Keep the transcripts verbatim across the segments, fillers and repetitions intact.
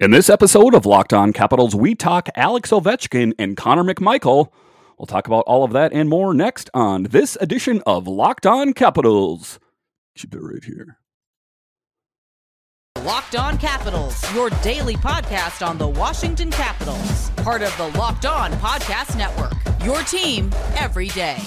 In this episode of Locked On Capitals, we talk Alex Ovechkin and Connor McMichael. We'll talk about all of that and more next on this edition of Locked On Capitals. Keep it right here. Locked On Capitals, your daily podcast on the Washington Capitals. Part of the Locked On Podcast Network, your team every day.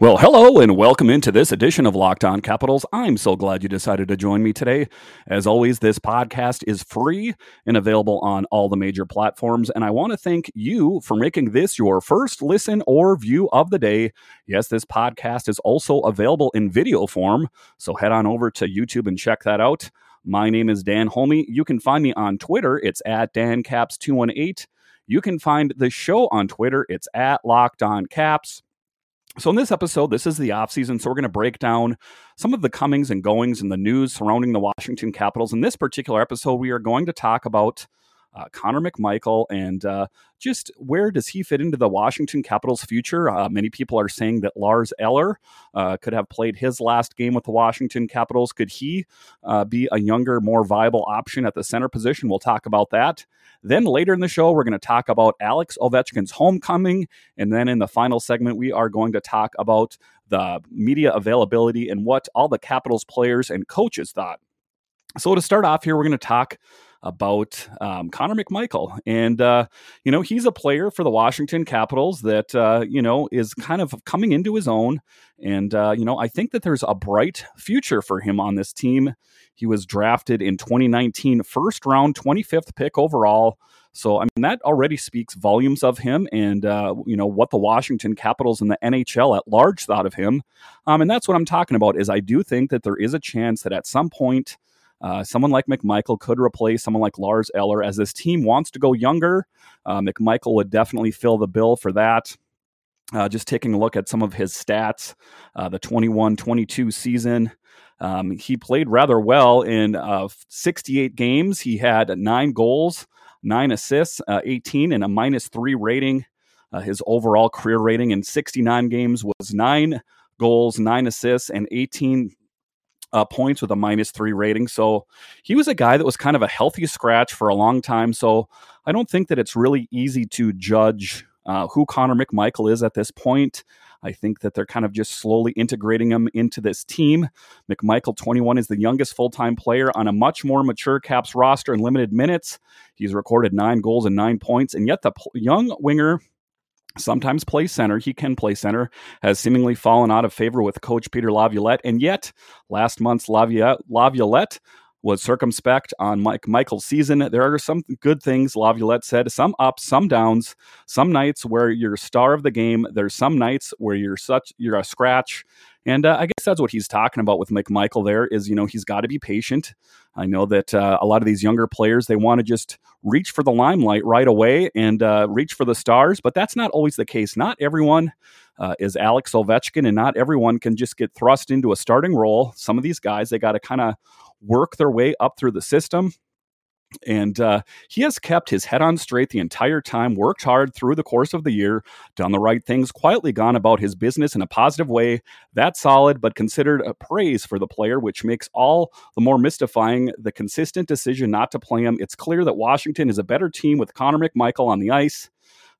Well, hello and welcome into this edition of Locked On Capitals. I'm so glad you decided to join me today. As always, this podcast is free and available on all the major platforms, and I want to thank you for making this your first listen or view of the day. Yes, this podcast is also available in video form, so head on over to YouTube and check that out. My name is Dan Holmey. You can find me on Twitter. It's at Dan Caps two eighteen. You can find the show on Twitter. It's at Locked On Caps. So in this episode, this is the offseason, so we're going to break down some of the comings and goings and the news surrounding the Washington Capitals. In this particular episode, we are going to talk about uh, Connor McMichael and uh, just where does he fit into the Washington Capitals' future. Uh, many people are saying that Lars Eller uh, could have played his last game with the Washington Capitals. Could he uh, be a younger, more viable option at the center position? We'll talk about that. Then later in the show, we're going to talk about Alex Ovechkin's homecoming. And then in the final segment, we are going to talk about the media availability and what all the Capitals players and coaches thought. So to start off here, we're going to talk about um, Connor McMichael. And, uh, you know, he's a player for the Washington Capitals that, uh, you know, is kind of coming into his own. And, uh, you know, I think that there's a bright future for him on this team. He was drafted in twenty nineteen, first round, twenty-fifth pick overall. So, I mean, that already speaks volumes of him and, uh, you know, what the Washington Capitals and the N H L at large thought of him. Um, and that's what I'm talking about is I do think that there is a chance that at some point, Uh, someone like McMichael could replace someone like Lars Eller. As this team wants to go younger, uh, McMichael would definitely fill the bill for that. Uh, just taking a look at some of his stats, uh, the twenty-one twenty-two season, um, he played rather well in uh, sixty-eight games. He had nine goals, nine assists, uh, eighteen, and a minus three rating. Uh, his overall career rating in sixty-nine games was nine goals, nine assists, and eighteen Uh, points with a minus three rating. So he was a guy that was kind of a healthy scratch for a long time. So I don't think that it's really easy to judge uh, who Connor McMichael is at this point. I think that they're kind of just slowly integrating him into this team. McMichael, twenty-one, is the youngest full-time player on a much more mature Caps roster in limited minutes. He's recorded nine goals and nine points, and yet the pl- young winger sometimes play center. He can play center, has seemingly fallen out of favor with coach Peter Laviolette. And yet last month's Laviolette was circumspect on McMichael's season. There are some good things, Laviolette said, some ups, some downs, some nights where you're star of the game. There's some nights where you're such, you're a scratch. And uh, I guess that's what he's talking about with McMichael there is, you know, he's got to be patient. I know that uh, a lot of these younger players, they want to just reach for the limelight right away and uh, reach for the stars, but that's not always the case. Not everyone uh, is Alex Ovechkin, and not everyone can just get thrust into a starting role. Some of these guys, they got to kind of work their way up through the system. And uh, he has kept his head on straight the entire time, worked hard through the course of the year, done the right things, quietly gone about his business in a positive way. That's solid, but considered a praise for the player, which makes all the more mystifying the consistent decision not to play him. It's clear that Washington is a better team with Connor McMichael on the ice.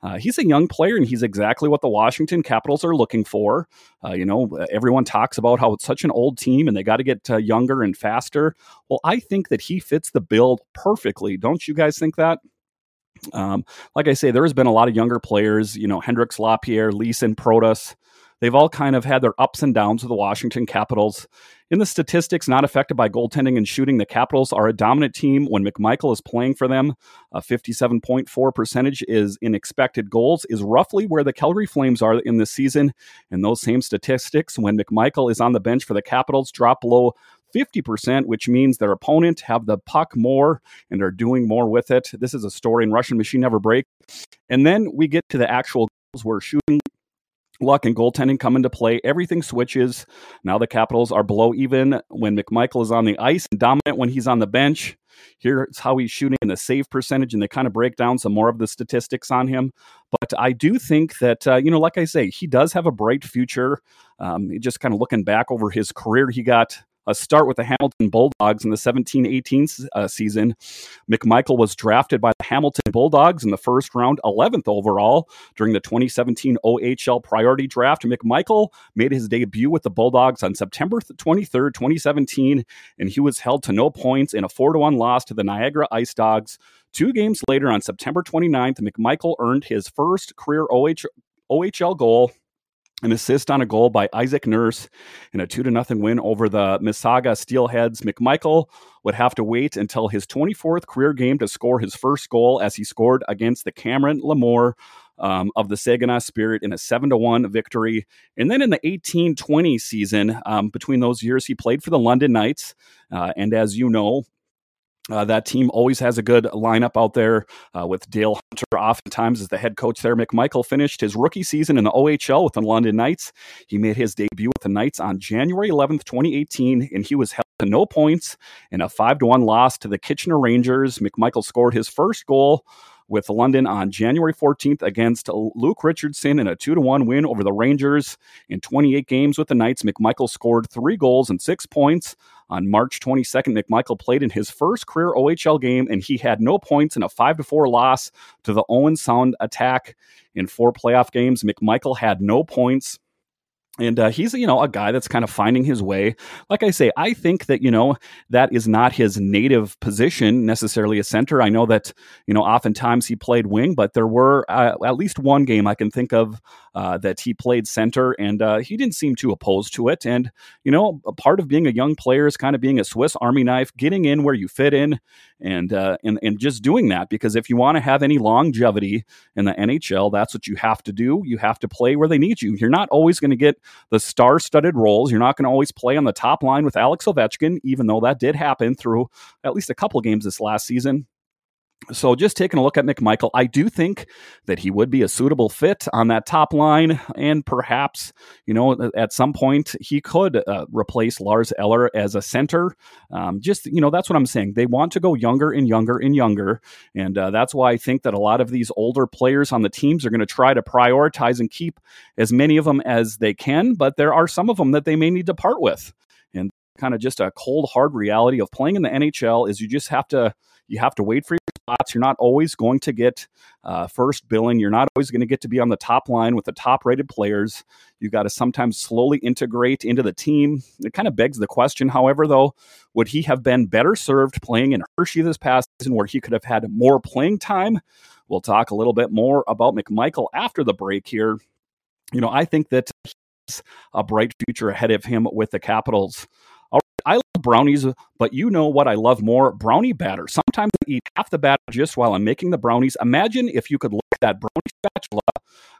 Uh, he's a young player, and he's exactly what the Washington Capitals are looking for. Uh, you know, everyone talks about how it's such an old team, and they got to get uh, younger and faster. Well, I think that he fits the bill perfectly. Don't you guys think that? Um, like I say, there has been a lot of younger players. You know, Hendricks Lapierre, Leeson, Protas. They've all kind of had their ups and downs with the Washington Capitals. In the statistics not affected by goaltending and shooting, the Capitals are a dominant team when McMichael is playing for them. A fifty-seven point four percentage is in expected goals is roughly where the Calgary Flames are in this season. And those same statistics when McMichael is on the bench for the Capitals drop below fifty percent, which means their opponent have the puck more and are doing more with it. This is a story in Russian Machine Never Break. And then we get to the actual goals where shooting, luck, and goaltending come into play. Everything switches. Now the Capitals are below even when McMichael is on the ice and dominant when he's on the bench. Here's how he's shooting in the save percentage, and they kind of break down some more of the statistics on him. But I do think that, uh, you know, like I say, he does have a bright future. Um, just kind of looking back over his career, he got a start with the Hamilton Bulldogs in the seventeen eighteen uh, season. McMichael was drafted by the Hamilton Bulldogs in the first round, eleventh overall during the twenty seventeen O H L priority draft. McMichael made his debut with the Bulldogs on September twenty-third, twenty seventeen, and he was held to no points in a four to one loss to the Niagara Ice Dogs. Two games later, on September twenty-ninth, McMichael earned his first career O H L goal, an assist on a goal by Isaac Nurse in a two to nothing win over the Mississauga Steelheads. McMichael would have to wait until his twenty-fourth career game to score his first goal, as he scored against the Cameron Lamour um, of the Saginaw Spirit in a seven to one victory. And then in the eighteen twenty season, um, between those years, he played for the London Knights. Uh, and as you know, Uh, that team always has a good lineup out there uh, with Dale Hunter oftentimes as the head coach there. McMichael finished his rookie season in the O H L with the London Knights. He made his debut with the Knights on January eleventh, twenty eighteen, and he was held to no points in a five to one loss to the Kitchener Rangers. McMichael scored his first goal with London on January fourteenth against Luke Richardson in a two to one win over the Rangers. In twenty-eight games with the Knights, McMichael scored three goals and six points. On March twenty-second, McMichael played in his first career O H L game, and he had no points in a five to four loss to the Owen Sound Attack. In four playoff games, McMichael had no points. And uh, he's, you know, a guy that's kind of finding his way. Like I say, I think that, you know, that is not his native position necessarily, a center. I know that, you know, oftentimes he played wing, but there were uh, at least one game I can think of uh, that he played center, and uh, he didn't seem too opposed to it. And, you know, a part of being a young player is kind of being a Swiss Army knife, getting in where you fit in and, uh, and, and just doing that. Because if you want to have any longevity in the N H L, that's what you have to do. You have to play where they need you. You're not always going to get the star-studded roles. You're not going to always play on the top line with Alex Ovechkin, even though that did happen through at least a couple games this last season. So just taking a look at McMichael, I do think that he would be a suitable fit on that top line. And perhaps, you know, at some point he could uh, replace Lars Eller as a center. Um, just, you know, that's what I'm saying. They want to go younger and younger and younger. And uh, that's why I think that a lot of these older players on the teams are going to try to prioritize and keep as many of them as they can. But there are some of them that they may need to part with. And kind of just a cold, hard reality of playing in the N H L is you just have to, you have to wait for your spots. You're not always going to get uh, first billing. You're not always going to get to be on the top line with the top-rated players. You got to sometimes slowly integrate into the team. It kind of begs the question, however, though, would he have been better served playing in Hershey this past season, where he could have had more playing time? We'll talk a little bit more about McMichael after the break here. You know, I think that he has a bright future ahead of him with the Capitals. I love brownies, but you know what I love more? Brownie batter. Sometimes I eat half the batter just while I'm making the brownies. Imagine if you could lick that brownie spatula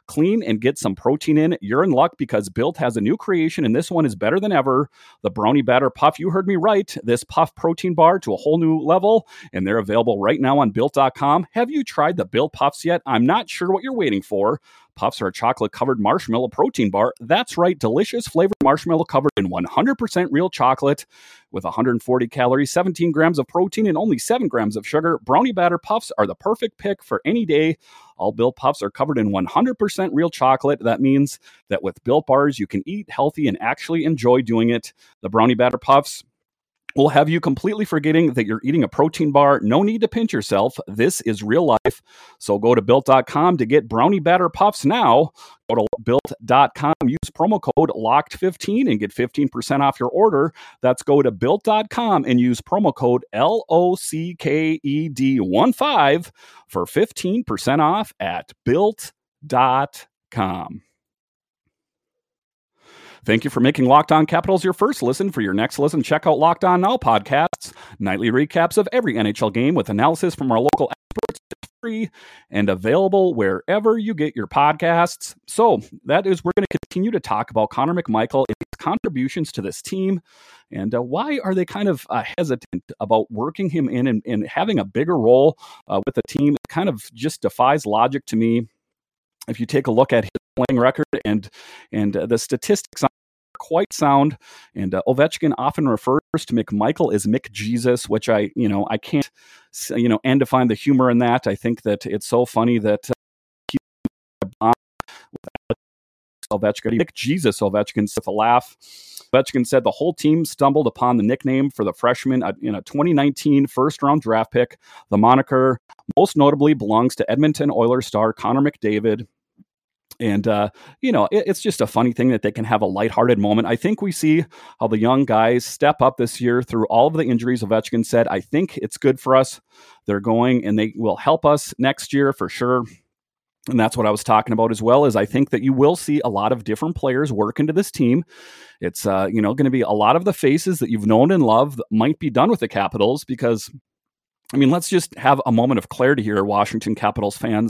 clean and get some protein in. You're in luck, because Built has a new creation, and this one is better than ever. The brownie batter puff, you heard me right. This puff protein bar to a whole new level, and they're available right now on Built dot com. Have you tried the Built Puffs yet? I'm not sure what you're waiting for. Puffs are a chocolate-covered marshmallow protein bar. That's right, delicious flavored marshmallow covered in one hundred percent real chocolate with one hundred forty calories, seventeen grams of protein, and only seven grams of sugar. Brownie batter puffs are the perfect pick for any day. All Built Puffs are covered in one hundred percent real chocolate. That means that with Built Bars, you can eat healthy and actually enjoy doing it. The brownie batter puffs will have you completely forgetting that you're eating a protein bar. No need to pinch yourself. This is real life. So go to Built dot com to get brownie batter puffs now. Go to Built dot com. Use promo code locked fifteen and get fifteen percent off your order. That's go to Built dot com and use promo code L O C K E D one five for fifteen percent off at Built dot com. Thank you for making Locked On Capitals your first listen. For your next listen, check out Locked On Now podcasts, nightly recaps of every N H L game with analysis from our local experts, free and available wherever you get your podcasts. So that is, we're going to continue to talk about Connor McMichael and his contributions to this team, and uh, why are they kind of uh, hesitant about working him in and, and having a bigger role uh, with the team. It kind of just defies logic to me. If you take a look at his playing record and and uh, the statistics on quite sound. And uh, Ovechkin often refers to McMichael as Mick Jesus, which I, you know, I can't, you know, and to find the humor in that. I think that it's so funny that uh, he with Ovechkin, Mick Jesus Ovechkin, with a laugh. Ovechkin said the whole team stumbled upon the nickname for the freshman in a twenty nineteen first-round draft pick. The moniker most notably belongs to Edmonton Oilers star Connor McDavid. And, uh, you know, it, it's just a funny thing that they can have a lighthearted moment. I think we see how the young guys step up this year through all of the injuries. Ovechkin said, I think it's good for us. They're going and they will help us next year for sure. And that's what I was talking about as well, is I think that you will see a lot of different players work into this team. It's, uh, you know, going to be a lot of the faces that you've known and loved that might be done with the Capitals, because, I mean, let's just have a moment of clarity here, Washington Capitals fans.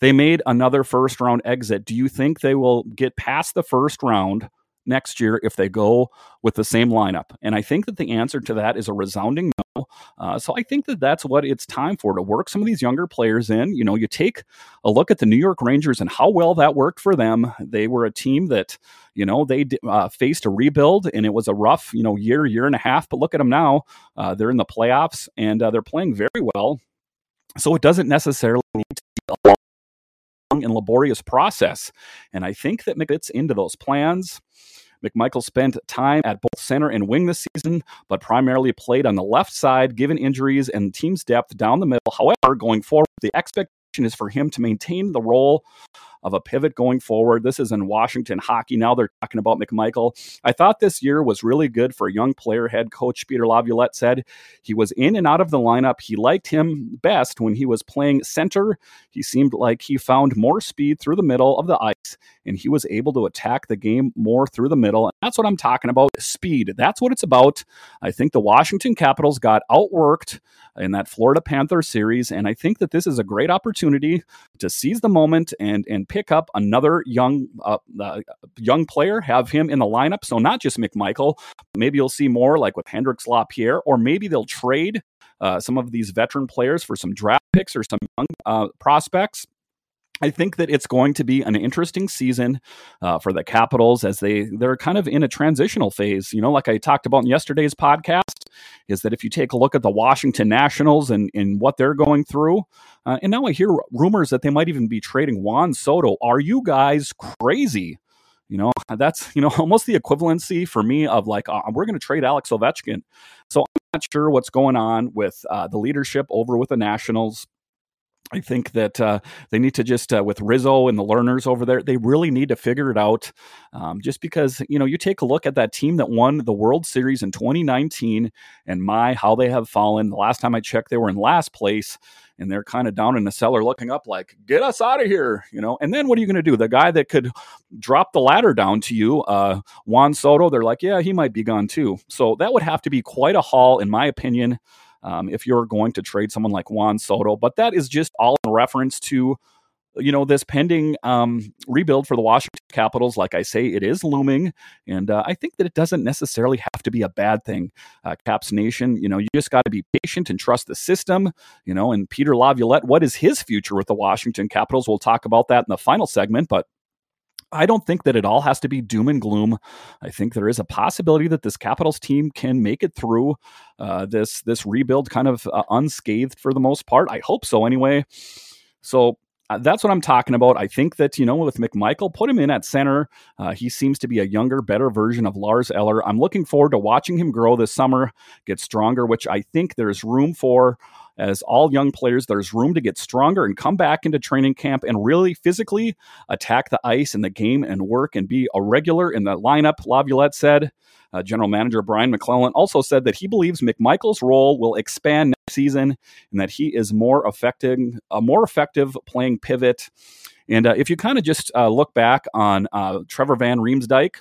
They made another first-round exit. Do you think they will get past the first round next year if they go with the same lineup? And I think that the answer to that is a resounding no. Uh, so I think that that's what it's time for, to work some of these younger players in. You know, you take a look at the New York Rangers and how well that worked for them. They were a team that, you know, they uh, faced a rebuild, and it was a rough, you know, year, year and a half. But look at them now. Uh, they're in the playoffs, and uh, they're playing very well. So it doesn't necessarily need to be a long and laborious process. And I think that McFits into those plans. McMichael spent time at both center and wing this season, but primarily played on the left side, given injuries and team's depth down the middle. However, going forward, the expectation is for him to maintain the role of a pivot going forward. This is in Washington hockey. Now they're talking about McMichael. I thought this year was really good for a young player, head coach Peter Laviolette said. He was in and out of the lineup. He liked him best when he was playing center. He seemed like he found more speed through the middle of the ice, and he was able to attack the game more through the middle. And that's what I'm talking about, speed. That's what it's about. I think the Washington Capitals got outworked in that Florida Panther series, and I think that this is a great opportunity to seize the moment and and pick up another young uh, uh, young player, have him in the lineup. So not just McMichael. Maybe you'll see more like with Hendricks Lapierre, or maybe they'll trade uh, some of these veteran players for some draft picks or some young uh, prospects. I think that it's going to be an interesting season uh, for the Capitals, as they, they're kind of in a transitional phase. You know, like I talked about in yesterday's podcast, is that if you take a look at the Washington Nationals and, and what they're going through, uh, and now I hear rumors that they might even be trading Juan Soto. Are you guys crazy? You know, that's, you know, almost the equivalency for me of like, uh, we're going to trade Alex Ovechkin. So I'm not sure what's going on with uh, the leadership over with the Nationals. I think that uh, they need to just, uh, with Rizzo and the learners over there, they really need to figure it out. Um, just because, you know, you take a look at that team that won the World Series in twenty nineteen, and my, how they have fallen. The last time I checked, they were in last place, and they're kind of down in the cellar looking up like, get us out of here, you know. And then what are you going to do? The guy that could drop the ladder down to you, uh, Juan Soto, they're like, yeah, he might be gone too. So that would have to be quite a haul, in my opinion, Um, if you're going to trade someone like Juan Soto. But that is just all in reference to, you know, this pending um, rebuild for the Washington Capitals. Like I say, it is looming, and uh, I think that it doesn't necessarily have to be a bad thing. Uh, Caps Nation, you know, you just got to be patient and trust the system, you know. And Peter Laviolette, what is his future with the Washington Capitals? We'll talk about that in the final segment, but I don't think that it all has to be doom and gloom. I think there is a possibility that this Capitals team can make it through uh, this this rebuild kind of uh, unscathed for the most part. I hope so anyway. So uh, that's what I'm talking about. I think that, you know, with McMichael, put him in at center. Uh, he seems to be a younger, better version of Lars Eller. I'm looking forward to watching him grow this summer, get stronger, which I think there's room for. As all young players, there's room to get stronger and come back into training camp and really physically attack the ice and the game and work and be a regular in the lineup, Laviolette said. Uh, General Manager Brian McClellan also said that he believes McMichael's role will expand next season and that he is more effective, a more effective playing pivot. And uh, if you kind of just uh, look back on uh, Trevor Van Riemsdyk,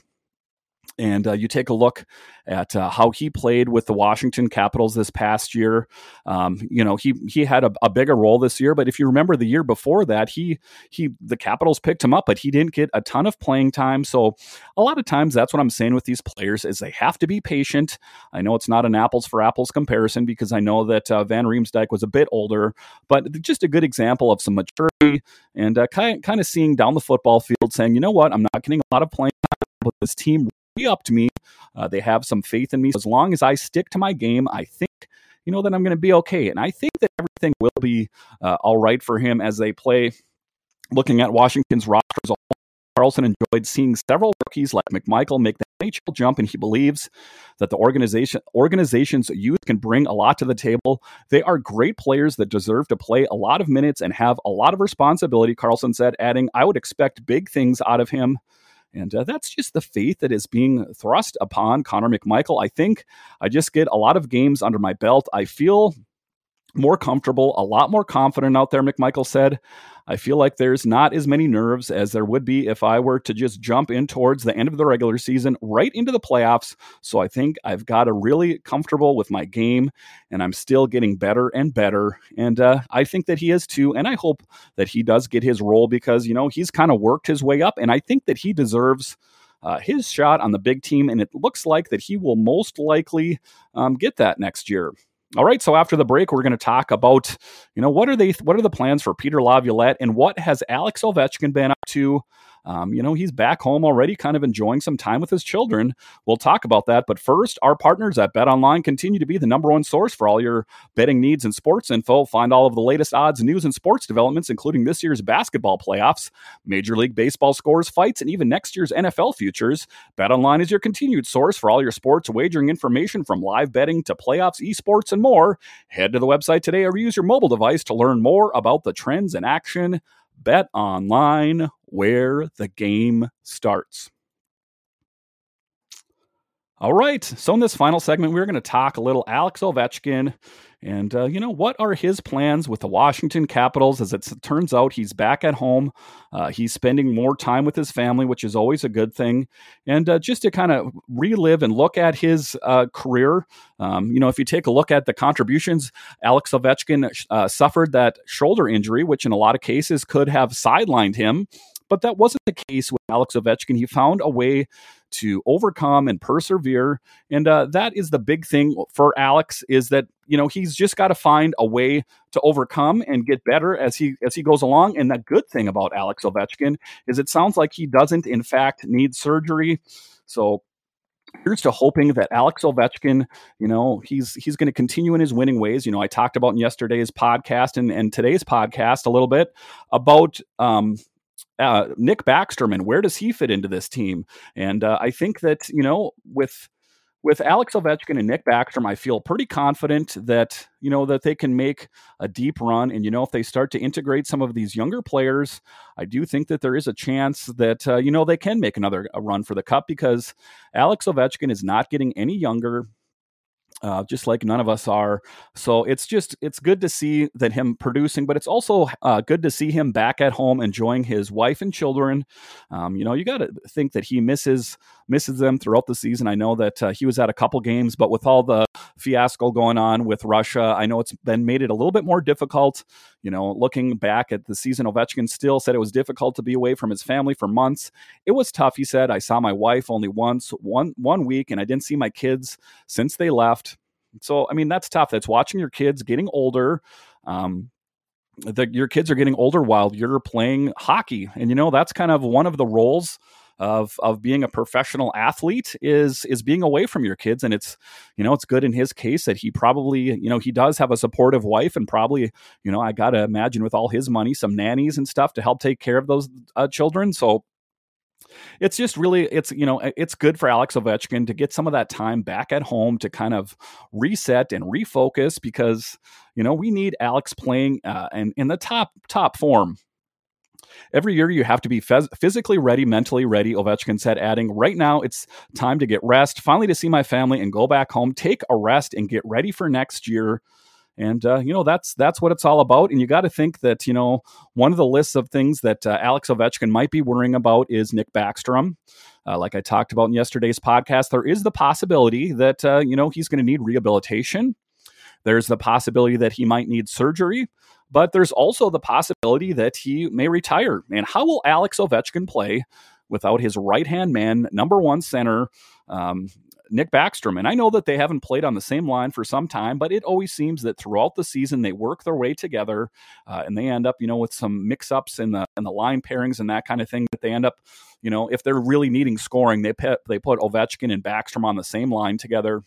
and uh, you take a look at uh, how he played with the Washington Capitals this past year. Um, you know, he he had a, a bigger role this year, but if you remember the year before that, he he the Capitals picked him up, but he didn't get a ton of playing time. So a lot of times that's what I'm saying with these players, is they have to be patient. I know it's not an apples for apples comparison, because I know that uh, Van Riemsdyk was a bit older, but just a good example of some maturity and uh, kind kind of seeing down the football field, saying, you know what, I'm not getting a lot of playing time, but this team He upped me. Uh, they have some faith in me. As long as I stick to my game, I think, you know, that I'm going to be okay. And I think that everything will be uh, all right for him as they play. Looking at Washington's roster as a whole, Carlson enjoyed seeing several rookies like McMichael make the N H L jump, and he believes that the organization organization's youth can bring a lot to the table. They are great players that deserve to play a lot of minutes and have a lot of responsibility, Carlson said, adding, I would expect big things out of him. And uh, that's just the faith that is being thrust upon Connor McMichael. I think I just get a lot of games under my belt. I feel more comfortable, a lot more confident out there, McMichael said. I feel like there's not as many nerves as there would be if I were to just jump in towards the end of the regular season, right into the playoffs. So I think I've got a really comfortable with my game, and I'm still getting better and better. And uh, I think that he is too. And I hope that he does get his role because, you know, he's kind of worked his way up, and I think that he deserves Uh, his shot on the big team, and it looks like that he will most likely um, get that next year. All right, so after the break, we're going to talk about, you know, what are they, what are the plans for Peter Laviolette, and what has Alex Ovechkin been up to? Um, you know, he's back home already, kind of enjoying some time with his children. We'll talk about that. But first, our partners at BetOnline continue to be the number one source for all your betting needs and sports info. Find all of the latest odds, news, and sports developments, including this year's basketball playoffs, Major League Baseball scores, fights, and even next year's N F L futures. BetOnline is your continued source for all your sports wagering information, from live betting to playoffs, esports, and more. Head to the website today or use your mobile device to learn more about the trends in action. Bet Online, where the game starts. All right, so in this final segment, we're going to talk a little Alex Ovechkin and, uh, you know, what are his plans with the Washington Capitals? As it turns out, he's back at home. Uh, he's spending more time with his family, which is always a good thing. And uh, just to kind of relive and look at his uh, career, um, you know, if you take a look at the contributions, Alex Ovechkin uh, suffered that shoulder injury, which in a lot of cases could have sidelined him. But that wasn't the case with Alex Ovechkin. He found a way to overcome and persevere. And uh, that is the big thing for Alex, is that, you know, he's just got to find a way to overcome and get better as he as he goes along. And the good thing about Alex Ovechkin is it sounds like he doesn't, in fact, need surgery. So here's to hoping that Alex Ovechkin, you know, he's he's going to continue in his winning ways. You know, I talked about in yesterday's podcast and, and today's podcast a little bit about um Uh, Nick Backstrom, and where does he fit into this team? And uh, I think that, you know, with with Alex Ovechkin and Nick Backstrom, I feel pretty confident that, you know, that they can make a deep run. And, you know, if they start to integrate some of these younger players, I do think that there is a chance that, uh, you know, they can make another a run for the cup, because Alex Ovechkin is not getting any younger. Uh, just like none of us are. So it's just, it's good to see that him producing, but it's also uh, good to see him back at home enjoying his wife and children. Um, you know, you got to think that he misses, misses them throughout the season. I know that uh, he was at a couple games, but with all the fiasco going on with Russia, I know it's been made it a little bit more difficult. You know, looking back at the season, Ovechkin still said it was difficult to be away from his family for months. It was tough. He said, I saw my wife only once, one, one week, and I didn't see my kids since they left. So, I mean, that's tough. That's watching your kids getting older. Um, the, your kids are getting older while you're playing hockey. And, you know, that's kind of one of the roles of of being a professional athlete is is being away from your kids. And it's, you know, it's good in his case that he probably, you know, he does have a supportive wife, and probably, you know, I got to imagine with all his money, some nannies and stuff to help take care of those uh, children. So it's just really, it's, you know, it's good for Alex Ovechkin to get some of that time back at home to kind of reset and refocus, because, you know, we need Alex playing uh, and in the top, top form. Every year you have to be phys- physically ready, mentally ready, Ovechkin said, adding, right now it's time to get rest, finally to see my family and go back home, take a rest and get ready for next year. And, uh, you know, that's that's what it's all about. And you got to think that, you know, one of the lists of things that uh, Alex Ovechkin might be worrying about is Nick Backstrom. Uh, like I talked about in yesterday's podcast, there is the possibility that, uh, you know, he's going to need rehabilitation. There's the possibility that he might need surgery. But there's also the possibility that he may retire. And how will Alex Ovechkin play without his right-hand man, number one center, um, Nick Backstrom. And I know that they haven't played on the same line for some time, but it always seems that throughout the season, they work their way together uh, and they end up, you know, with some mix ups in the, in the line pairings and that kind of thing, that they end up, you know, if they're really needing scoring, they put, they put Ovechkin and Backstrom on the same line together.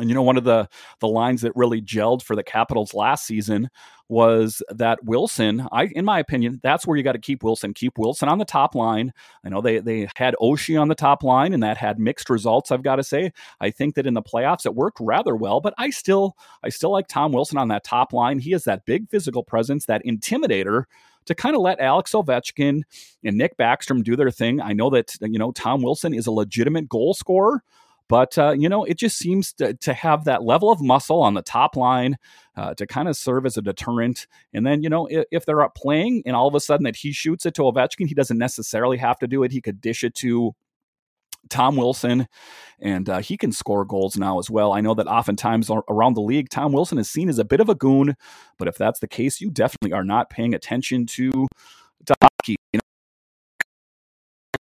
And, you know, one of the, the lines that really gelled for the Capitals last season was that Wilson, I, in my opinion, that's where you got to keep Wilson, keep Wilson on the top line. I know they, they had Oshie on the top line and that had mixed results. I've got to say, I think that in the playoffs it worked rather well, but I still, I still like Tom Wilson on that top line. He has that big physical presence, that intimidator, to kind of let Alex Ovechkin and Nick Backstrom do their thing. I know that, you know, Tom Wilson is a legitimate goal scorer, but, uh, you know, it just seems to, to have that level of muscle on the top line uh, to kind of serve as a deterrent. And then, you know, if, if they're up playing and all of a sudden that he shoots it to Ovechkin, he doesn't necessarily have to do it. He could dish it to Tom Wilson, and uh, he can score goals now as well. I know that oftentimes around the league, Tom Wilson is seen as a bit of a goon, but if that's the case, you definitely are not paying attention to, to hockey. You know,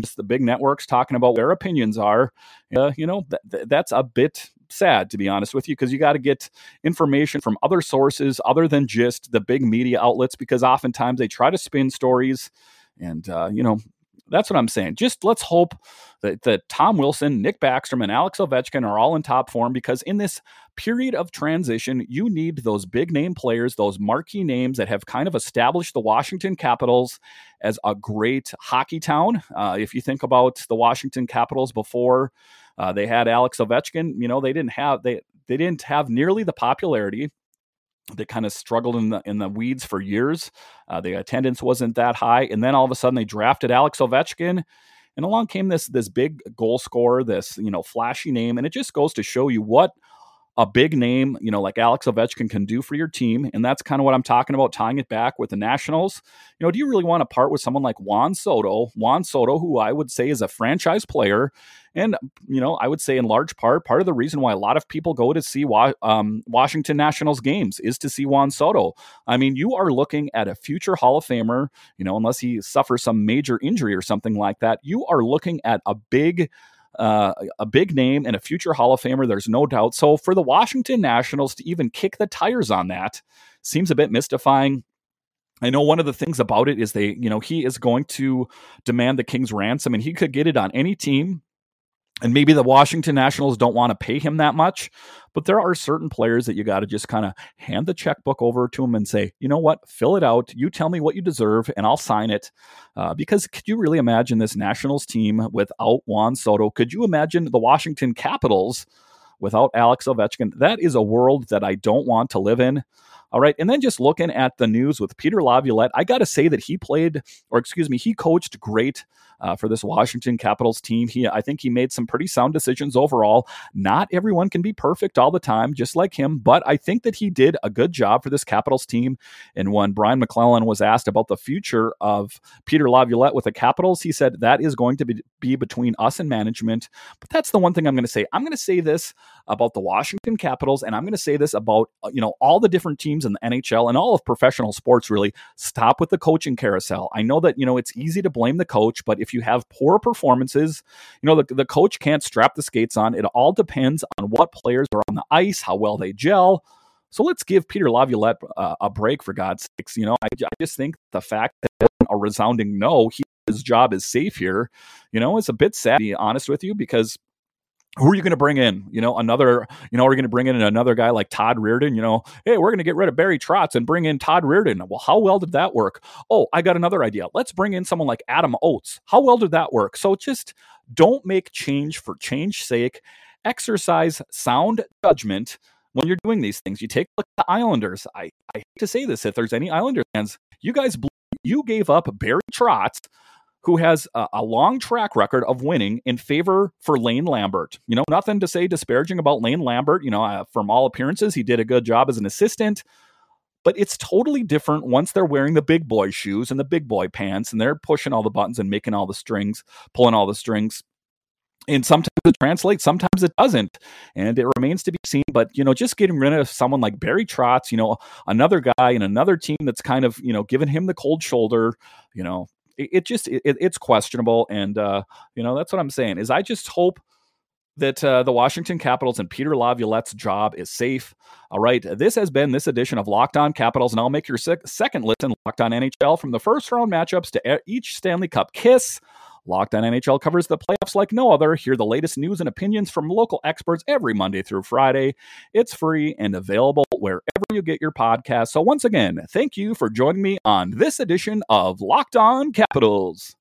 just the big networks talking about what their opinions are, uh, you know, th- that's a bit sad, to be honest with you, because you got to get information from other sources other than just the big media outlets, because oftentimes they try to spin stories. And, uh, you know, that's what I'm saying. Just let's hope that, that Tom Wilson, Nick Backstrom, and Alex Ovechkin are all in top form, because in this period of transition, you need those big name players, those marquee names that have kind of established the Washington Capitals as a great hockey town. Uh, if you think about the Washington Capitals before uh, they had Alex Ovechkin, you know, they didn't have they they didn't have nearly the popularity. They kind of struggled in the in the weeds for years. Uh, the attendance wasn't that high, and then all of a sudden they drafted Alex Ovechkin, and along came this this big goal scorer, this you know flashy name, and it just goes to show you what a big name you know like Alex Ovechkin can do for your team. And that's kind of what I'm talking about, tying it back with the Nationals. You know, do you really want to part with someone like Juan Soto? Juan Soto, who I would say is a franchise player. And, you know, I would say in large part, part of the reason why a lot of people go to see wa- um, Washington Nationals games is to see Juan Soto. I mean, you are looking at a future Hall of Famer, you know, unless he suffers some major injury or something like that. You are looking at a big uh, a big name and a future Hall of Famer. There's no doubt. So for the Washington Nationals to even kick the tires on that seems a bit mystifying. I know one of the things about it is they, you know, he is going to demand the king's ransom, and he could get it on any team. And maybe the Washington Nationals don't want to pay him that much, but there are certain players that you got to just kind of hand the checkbook over to him and say, you know what, fill it out. You tell me what you deserve and I'll sign it. Uh, because could you really imagine this Nationals team without Juan Soto? Could you imagine the Washington Capitals without Alex Ovechkin? That is a world that I don't want to live in. All right. And then just looking at the news with Peter Laviolette, I got to say that he played, or excuse me, he coached great uh, for this Washington Capitals team. He, I think he made some pretty sound decisions overall. Not everyone can be perfect all the time, just like him, but I think that he did a good job for this Capitals team. And when Brian McClellan was asked about the future of Peter Laviolette with the Capitals, he said, that is going to be, be between us and management. But that's the one thing I'm going to say. I'm going to say this about the Washington Capitals, and I'm going to say this about, you know, all the different teams in the N H L and all of professional sports, really. Stop with the coaching carousel. I know that, you know, it's easy to blame the coach, but if you have poor performances, you know, the, the coach can't strap the skates on. It all depends on what players are on the ice, how well they gel. So let's give Peter Laviolette uh, a break, for God's sakes. You know, I, I just think the fact that a resounding no, he, his job is safe here, you know, it's a bit sad, to be honest with you, because who are you going to bring in? You know, another, you know, we're going to bring in another guy like Todd Reardon, you know, hey, we're going to get rid of Barry Trotz and bring in Todd Reardon. Well, how well did that work? Oh, I got another idea. Let's bring in someone like Adam Oates. How well did that work? So just don't make change for change's sake. Exercise sound judgment when you're doing these things. You take a look at the Islanders. I, I hate to say this, if there's any Islander fans, you guys, blew, you gave up Barry Trotz, who has a, a long track record of winning, in favor for Lane Lambert. You know, nothing to say disparaging about Lane Lambert. You know, uh, from all appearances, he did a good job as an assistant, but it's totally different once they're wearing the big boy shoes and the big boy pants, and they're pushing all the buttons and making all the strings, pulling all the strings. And sometimes it translates, sometimes it doesn't, and it remains to be seen. But, you know, just getting rid of someone like Barry Trotz, you know, another guy in another team that's kind of, you know, giving him the cold shoulder, you know, It just, it, it's questionable. And, uh, you know, that's what I'm saying, is I just hope that uh, the Washington Capitals and Peter Laviolette's job is safe. All right, this has been this edition of Locked On Capitals, and I'll make your sec- second listen, Locked On N H L, from the first round matchups to each Stanley Cup kiss. Locked On N H L covers the playoffs like no other. Hear the latest news and opinions from local experts every Monday through Friday. It's free and available wherever you get your podcast. So once again, thank you for joining me on this edition of Locked On Capitals.